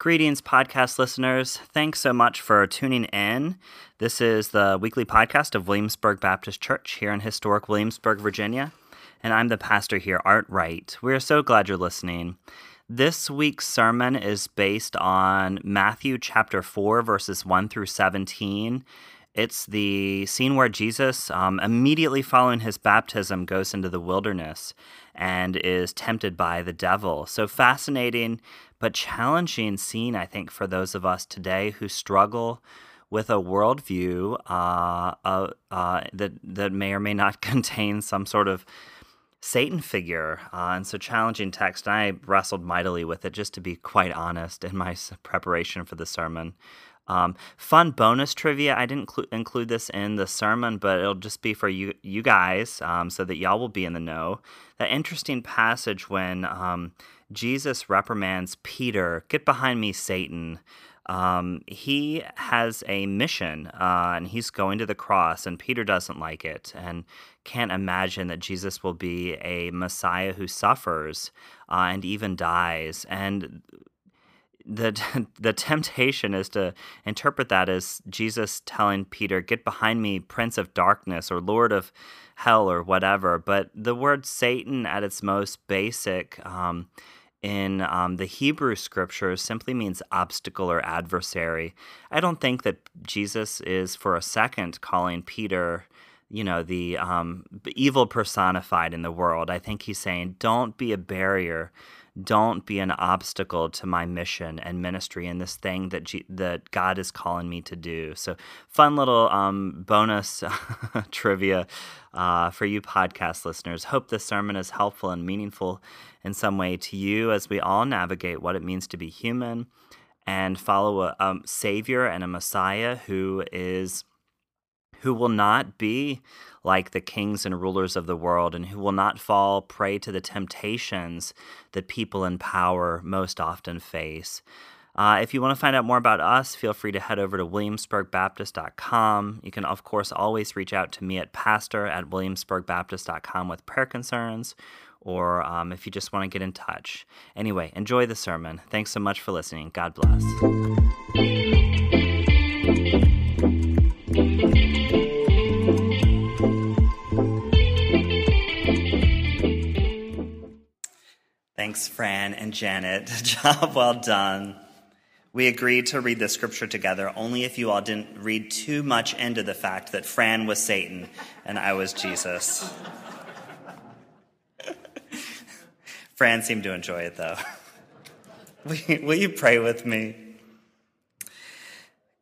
Greetings, podcast listeners. Thanks so much for tuning in. This is the weekly podcast of Williamsburg Baptist Church here in historic Williamsburg, Virginia, and I'm the pastor here, Art Wright. We are so glad you're listening. This week's sermon is based on Matthew chapter 4, verses 1 through 17. It's the scene where Jesus, immediately following his baptism, goes into the wilderness and is tempted by the devil. So fascinating but challenging scene, I think, for those of us today who struggle with a worldview that may or may not contain some sort of Satan figure. And so challenging text. I wrestled mightily with it, just to be quite honest, in my preparation for the sermon. Fun bonus trivia. I didn't include this in the sermon, but it'll just be for you guys, so that y'all will be in the know. That interesting passage when Jesus reprimands Peter, "Get behind me, Satan." He has a mission, and he's going to the cross, and Peter doesn't like it and can't imagine that Jesus will be a Messiah who suffers and even dies. And the temptation is to interpret that as Jesus telling Peter, "Get behind me, Prince of Darkness," or Lord of Hell, or whatever. But the word Satan at its most basic in the Hebrew scriptures simply means obstacle or adversary. I don't think that Jesus is for a second calling Peter, the evil personified in the world. I think he's saying, don't be a barrier. Don't be an obstacle to my mission and ministry and this thing that that God is calling me to do. So fun little bonus trivia for you podcast listeners. Hope this sermon is helpful and meaningful in some way to you as we all navigate what it means to be human and follow a Savior and a Messiah who will not be like the kings and rulers of the world and who will not fall prey to the temptations that people in power most often face. If you want to find out more about us, feel free to head over to WilliamsburgBaptist.com. You can, of course, always reach out to me at pastor@WilliamsburgBaptist.com with prayer concerns, or if you just want to get in touch. Anyway, enjoy the sermon. Thanks so much for listening. God bless. Thanks, Fran and Janet. Job well done. We agreed to read the scripture together only if you all didn't read too much into the fact that Fran was Satan and I was Jesus. Fran seemed to enjoy it, though. Will you pray with me?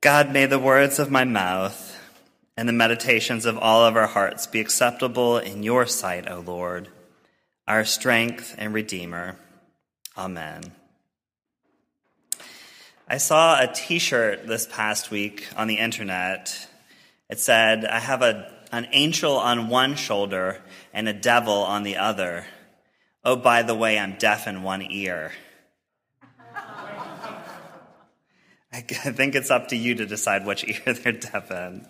God, may the words of my mouth and the meditations of all of our hearts be acceptable in your sight, O Lord, our strength and Redeemer. Amen. I saw a t-shirt this past week on the internet. It said, "I have an angel on one shoulder and a devil on the other. Oh, by the way, I'm deaf in one ear." I think it's up to you to decide which ear they're deaf in.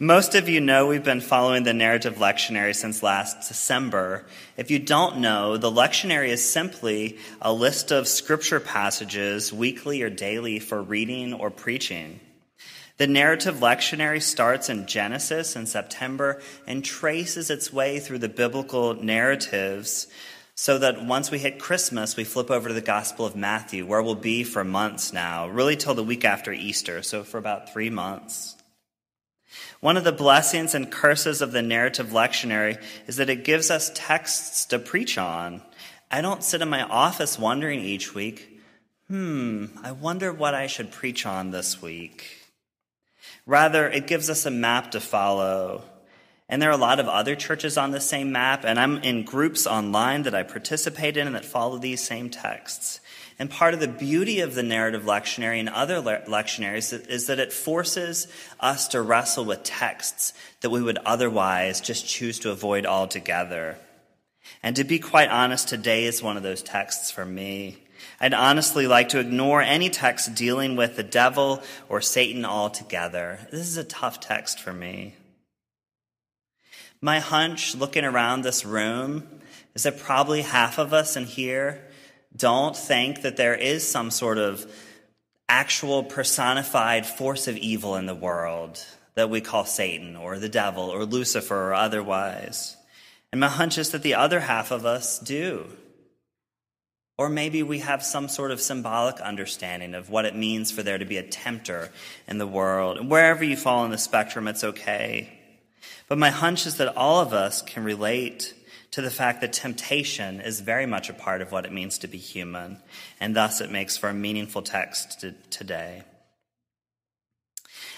Most of you know we've been following the Narrative Lectionary since last December. If you don't know, the lectionary is simply a list of scripture passages, weekly or daily, for reading or preaching. The Narrative Lectionary starts in Genesis in September and traces its way through the biblical narratives so that once we hit Christmas, we flip over to the Gospel of Matthew, where we'll be for months now, really till the week after Easter, so for about 3 months. One of the blessings and curses of the Narrative Lectionary is that it gives us texts to preach on. I don't sit in my office wondering each week, I wonder what I should preach on this week. Rather, it gives us a map to follow. And there are a lot of other churches on the same map, and I'm in groups online that I participate in and that follow these same texts. And part of the beauty of the Narrative Lectionary and other lectionaries is that it forces us to wrestle with texts that we would otherwise just choose to avoid altogether. And to be quite honest, today is one of those texts for me. I'd honestly like to ignore any text dealing with the devil or Satan altogether. This is a tough text for me. My hunch, looking around this room, is that probably half of us in here Don't think that there is some sort of actual personified force of evil in the world that we call Satan or the devil or Lucifer or otherwise. And my hunch is that the other half of us do. Or maybe we have some sort of symbolic understanding of what it means for there to be a tempter in the world. And wherever you fall on the spectrum, it's okay. But my hunch is that all of us can relate to the fact that temptation is very much a part of what it means to be human, and thus it makes for a meaningful text today.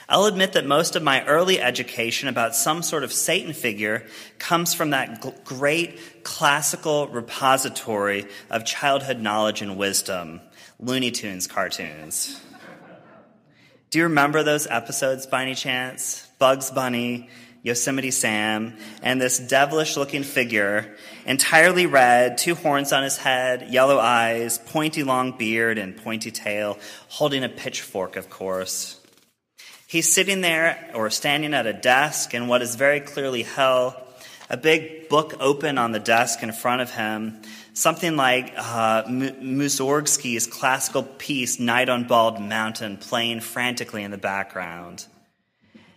I'll admit that most of my early education about some sort of Satan figure comes from that great classical repository of childhood knowledge and wisdom, Looney Tunes cartoons. Do you remember those episodes by any chance? Bugs Bunny, Yosemite Sam, and this devilish-looking figure, entirely red, two horns on his head, yellow eyes, pointy long beard, and pointy tail, holding a pitchfork, of course. He's sitting there or standing at a desk in what is very clearly hell, a big book open on the desk in front of him, something like Mussorgsky's classical piece, Night on Bald Mountain, playing frantically in the background.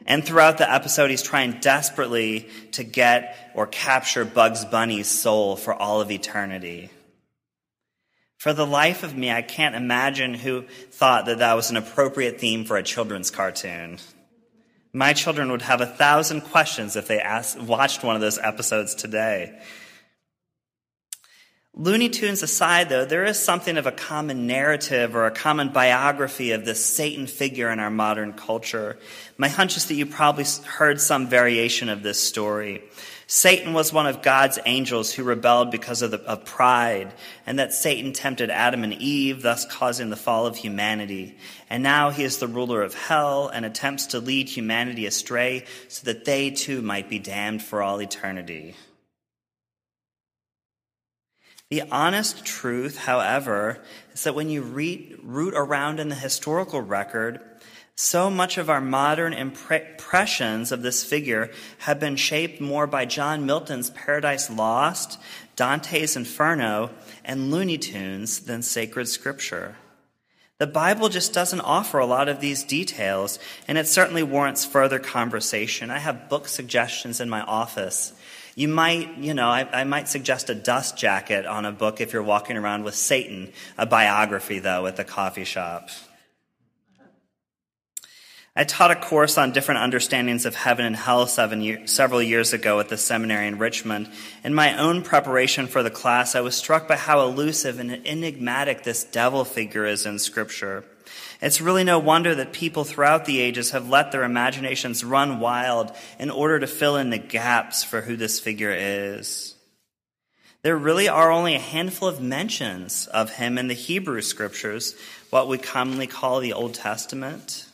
And throughout the episode, he's trying desperately to get or capture Bugs Bunny's soul for all of eternity. For the life of me, I can't imagine who thought that that was an appropriate theme for a children's cartoon. My children would have 1,000 questions if they watched one of those episodes today. Looney Tunes aside, though, there is something of a common narrative or a common biography of this Satan figure in our modern culture. My hunch is that you probably heard some variation of this story. Satan was one of God's angels who rebelled because of pride, and that Satan tempted Adam and Eve, thus causing the fall of humanity. And now he is the ruler of hell and attempts to lead humanity astray so that they too might be damned for all eternity. The honest truth, however, is that when you root around in the historical record, so much of our modern impressions of this figure have been shaped more by John Milton's Paradise Lost, Dante's Inferno, and Looney Tunes than sacred scripture. The Bible just doesn't offer a lot of these details, and it certainly warrants further conversation. I have book suggestions in my office. You might, I might suggest a dust jacket on a book if you're walking around with Satan, a biography, though, at the coffee shop. I taught a course on different understandings of heaven and hell several years ago at the seminary in Richmond. In my own preparation for the class, I was struck by how elusive and enigmatic this devil figure is in Scripture. It's really no wonder that people throughout the ages have let their imaginations run wild in order to fill in the gaps for who this figure is. There really are only a handful of mentions of him in the Hebrew Scriptures, what we commonly call the Old Testament.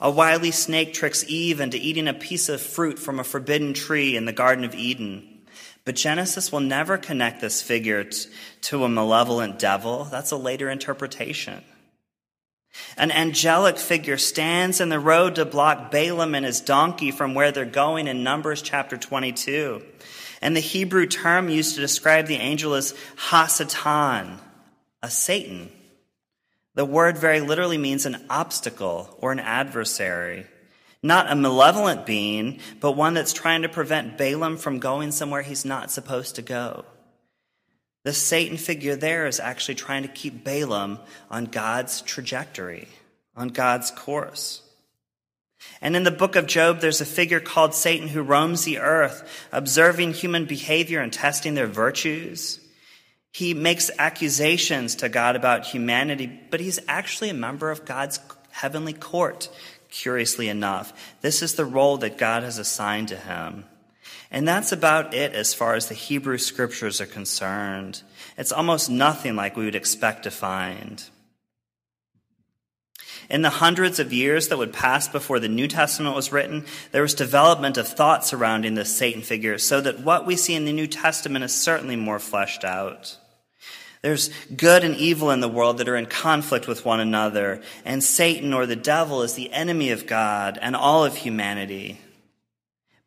A wily snake tricks Eve into eating a piece of fruit from a forbidden tree in the Garden of Eden. But Genesis will never connect this figure to a malevolent devil. That's a later interpretation. An angelic figure stands in the road to block Balaam and his donkey from where they're going in Numbers chapter 22. And the Hebrew term used to describe the angel is ha-satan, a Satan. The word very literally means an obstacle or an adversary. Not a malevolent being, but one that's trying to prevent Balaam from going somewhere he's not supposed to go. The Satan figure there is actually trying to keep Balaam on God's trajectory, on God's course. And in the book of Job, there's a figure called Satan who roams the earth, observing human behavior and testing their virtues. He makes accusations to God about humanity, but he's actually a member of God's heavenly court, curiously enough. This is the role that God has assigned to him. And that's about it as far as the Hebrew Scriptures are concerned. It's almost nothing like we would expect to find. In the hundreds of years that would pass before the New Testament was written, there was development of thought surrounding this Satan figure so that what we see in the New Testament is certainly more fleshed out. There's good and evil in the world that are in conflict with one another, and Satan or the devil is the enemy of God and all of humanity.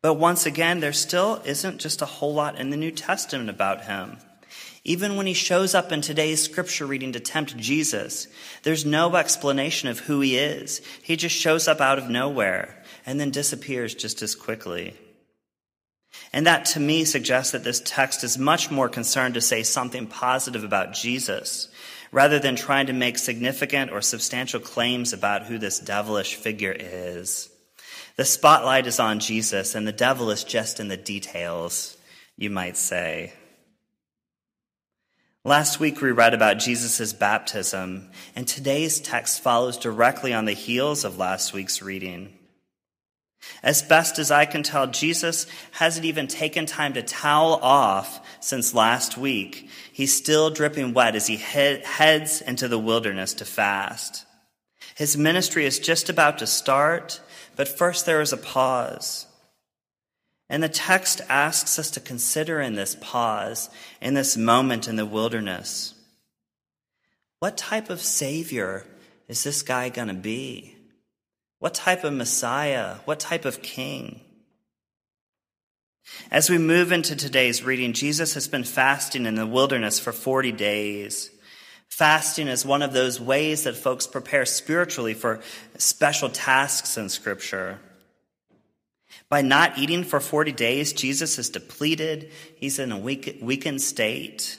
But once again, there still isn't just a whole lot in the New Testament about him. Even when he shows up in today's scripture reading to tempt Jesus, there's no explanation of who he is. He just shows up out of nowhere and then disappears just as quickly. And that, to me, suggests that this text is much more concerned to say something positive about Jesus, rather than trying to make significant or substantial claims about who this devilish figure is. The spotlight is on Jesus, and the devil is just in the details, you might say. Last week, we read about Jesus' baptism, and today's text follows directly on the heels of last week's reading. As best as I can tell, Jesus hasn't even taken time to towel off since last week. He's still dripping wet as he heads into the wilderness to fast. His ministry is just about to start, but first there is a pause. And the text asks us to consider in this pause, in this moment in the wilderness, what type of Savior is this guy going to be? What type of Messiah? What type of king? As we move into today's reading, Jesus has been fasting in the wilderness for 40 days. Fasting is one of those ways that folks prepare spiritually for special tasks in Scripture. By not eating for 40 days, Jesus is depleted. He's in a weakened state.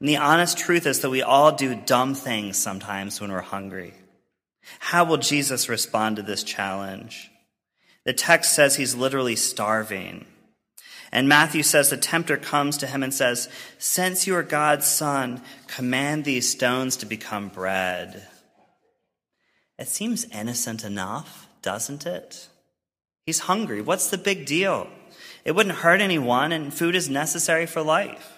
And the honest truth is that we all do dumb things sometimes when we're hungry. How will Jesus respond to this challenge? The text says he's literally starving. And Matthew says the tempter comes to him and says, "Since you are God's son, command these stones to become bread." It seems innocent enough, doesn't it? He's hungry. What's the big deal? It wouldn't hurt anyone, and food is necessary for life.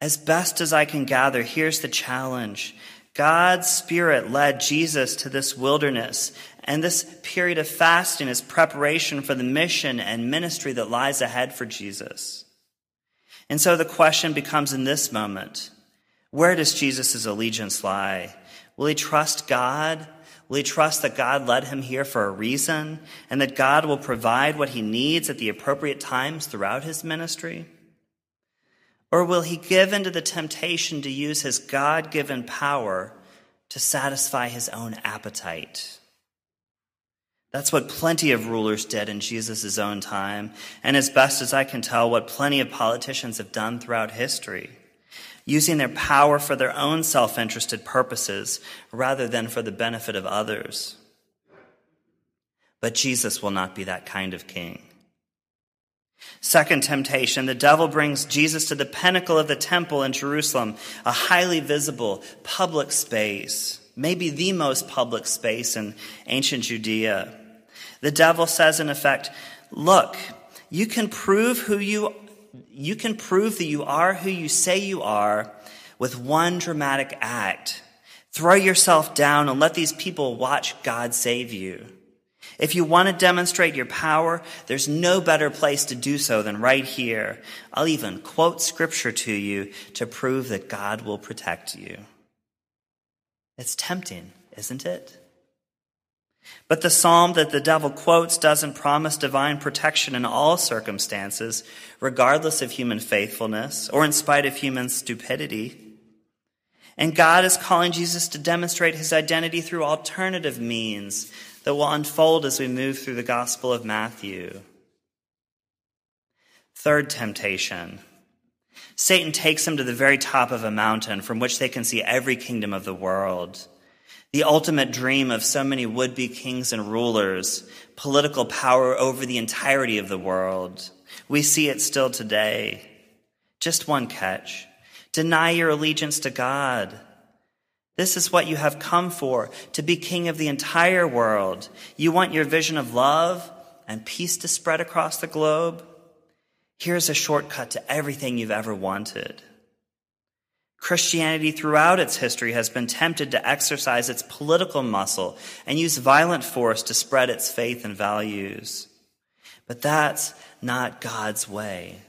As best as I can gather, here's the challenge. God's Spirit led Jesus to this wilderness, and this period of fasting is preparation for the mission and ministry that lies ahead for Jesus. And so the question becomes in this moment, where does Jesus' allegiance lie? Will he trust God? Will he trust that God led him here for a reason, and that God will provide what he needs at the appropriate times throughout his ministry? Or will he give into the temptation to use his God-given power to satisfy his own appetite? That's what plenty of rulers did in Jesus' own time, and as best as I can tell, what plenty of politicians have done throughout history, using their power for their own self-interested purposes rather than for the benefit of others. But Jesus will not be that kind of king. Second temptation, the devil brings Jesus to the pinnacle of the temple in Jerusalem, a highly visible public space, maybe the most public space in ancient Judea. The devil says, in effect, "Look, you can prove that you are who you say you are with one dramatic act. Throw yourself down and let these people watch God save you. If you want to demonstrate your power, there's no better place to do so than right here. I'll even quote scripture to you to prove that God will protect you." It's tempting, isn't it? But the psalm that the devil quotes doesn't promise divine protection in all circumstances, regardless of human faithfulness or in spite of human stupidity. And God is calling Jesus to demonstrate his identity through alternative means that will unfold as we move through the Gospel of Matthew. Third temptation. Satan takes him to the very top of a mountain from which they can see every kingdom of the world. The ultimate dream of so many would-be kings and rulers, political power over the entirety of the world. We see it still today. Just one catch. Deny your allegiance to God. This is what you have come for, to be king of the entire world. You want your vision of love and peace to spread across the globe? Here's a shortcut to everything you've ever wanted. Christianity throughout its history has been tempted to exercise its political muscle and use violent force to spread its faith and values. But that's not God's way.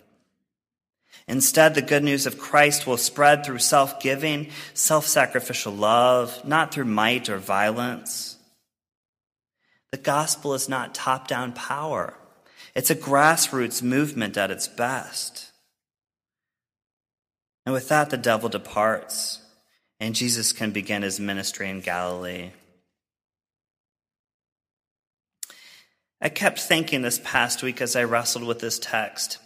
Instead, the good news of Christ will spread through self-giving, self-sacrificial love, not through might or violence. The gospel is not top-down power. It's a grassroots movement at its best. And with that, the devil departs, and Jesus can begin his ministry in Galilee. I kept thinking this past week as I wrestled with this text.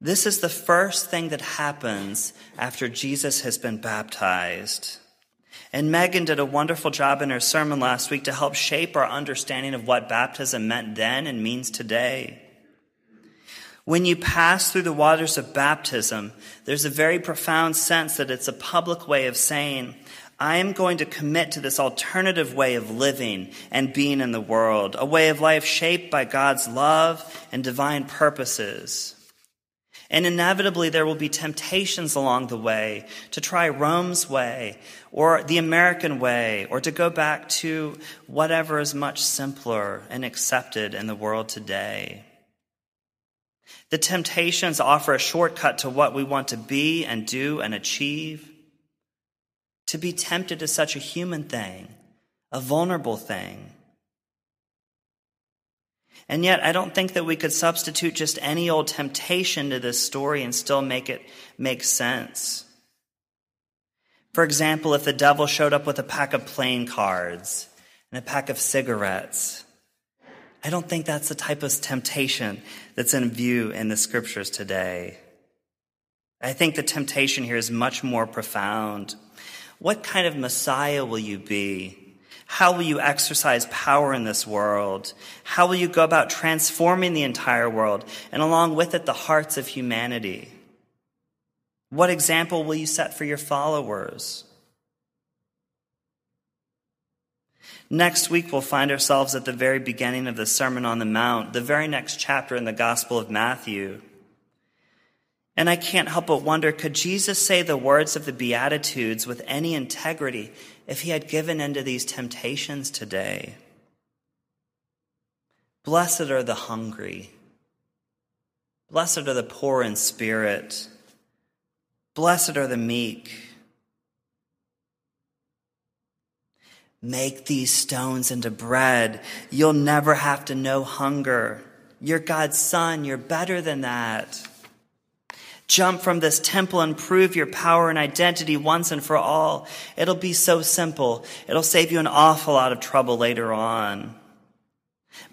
This is the first thing that happens after Jesus has been baptized. And Megan did a wonderful job in her sermon last week to help shape our understanding of what baptism meant then and means today. When you pass through the waters of baptism, there's a very profound sense that it's a public way of saying, I am going to commit to this alternative way of living and being in the world, a way of life shaped by God's love and divine purposes. And inevitably, there will be temptations along the way to try Rome's way or the American way or to go back to whatever is much simpler and accepted in the world today. The temptations offer a shortcut to what we want to be and do and achieve. To be tempted is such a human thing, a vulnerable thing. And yet, I don't think that we could substitute just any old temptation to this story and still make it make sense. For example, if the devil showed up with a pack of playing cards and a pack of cigarettes, I don't think that's the type of temptation that's in view in the scriptures today. I think the temptation here is much more profound. What kind of Messiah will you be? How will you exercise power in this world? How will you go about transforming the entire world and along with it the hearts of humanity? What example will you set for your followers? Next week, we'll find ourselves at the very beginning of the Sermon on the Mount, the very next chapter in the Gospel of Matthew. And I can't help but wonder, could Jesus say the words of the Beatitudes with any integrity if he had given in to these temptations today? Blessed are the hungry. Blessed are the poor in spirit. Blessed are the meek. Make these stones into bread. You'll never have to know hunger. You're God's son. You're better than that. Jump from this temple and prove your power and identity once and for all. It'll be so simple. It'll save you an awful lot of trouble later on.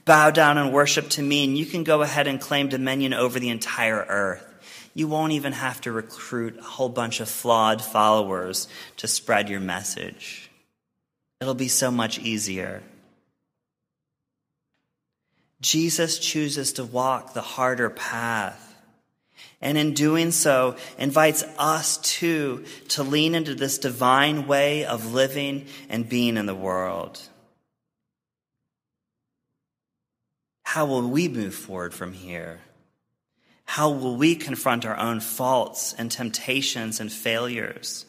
Bow down and worship to me, and you can go ahead and claim dominion over the entire earth. You won't even have to recruit a whole bunch of flawed followers to spread your message. It'll be so much easier. Jesus chooses to walk the harder path. And in doing so, invites us too to lean into this divine way of living and being in the world. How will we move forward from here? How will we confront our own faults and temptations and failures?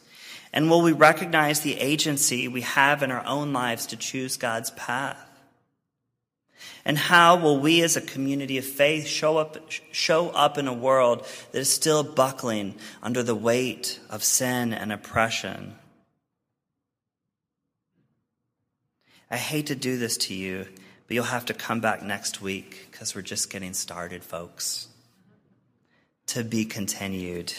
And will we recognize the agency we have in our own lives to choose God's path? And how will we as a community of faith show up in a world that is still buckling under the weight of sin and oppression? I hate to do this to you, but you'll have to come back next week because we're just getting started, folks. To be continued.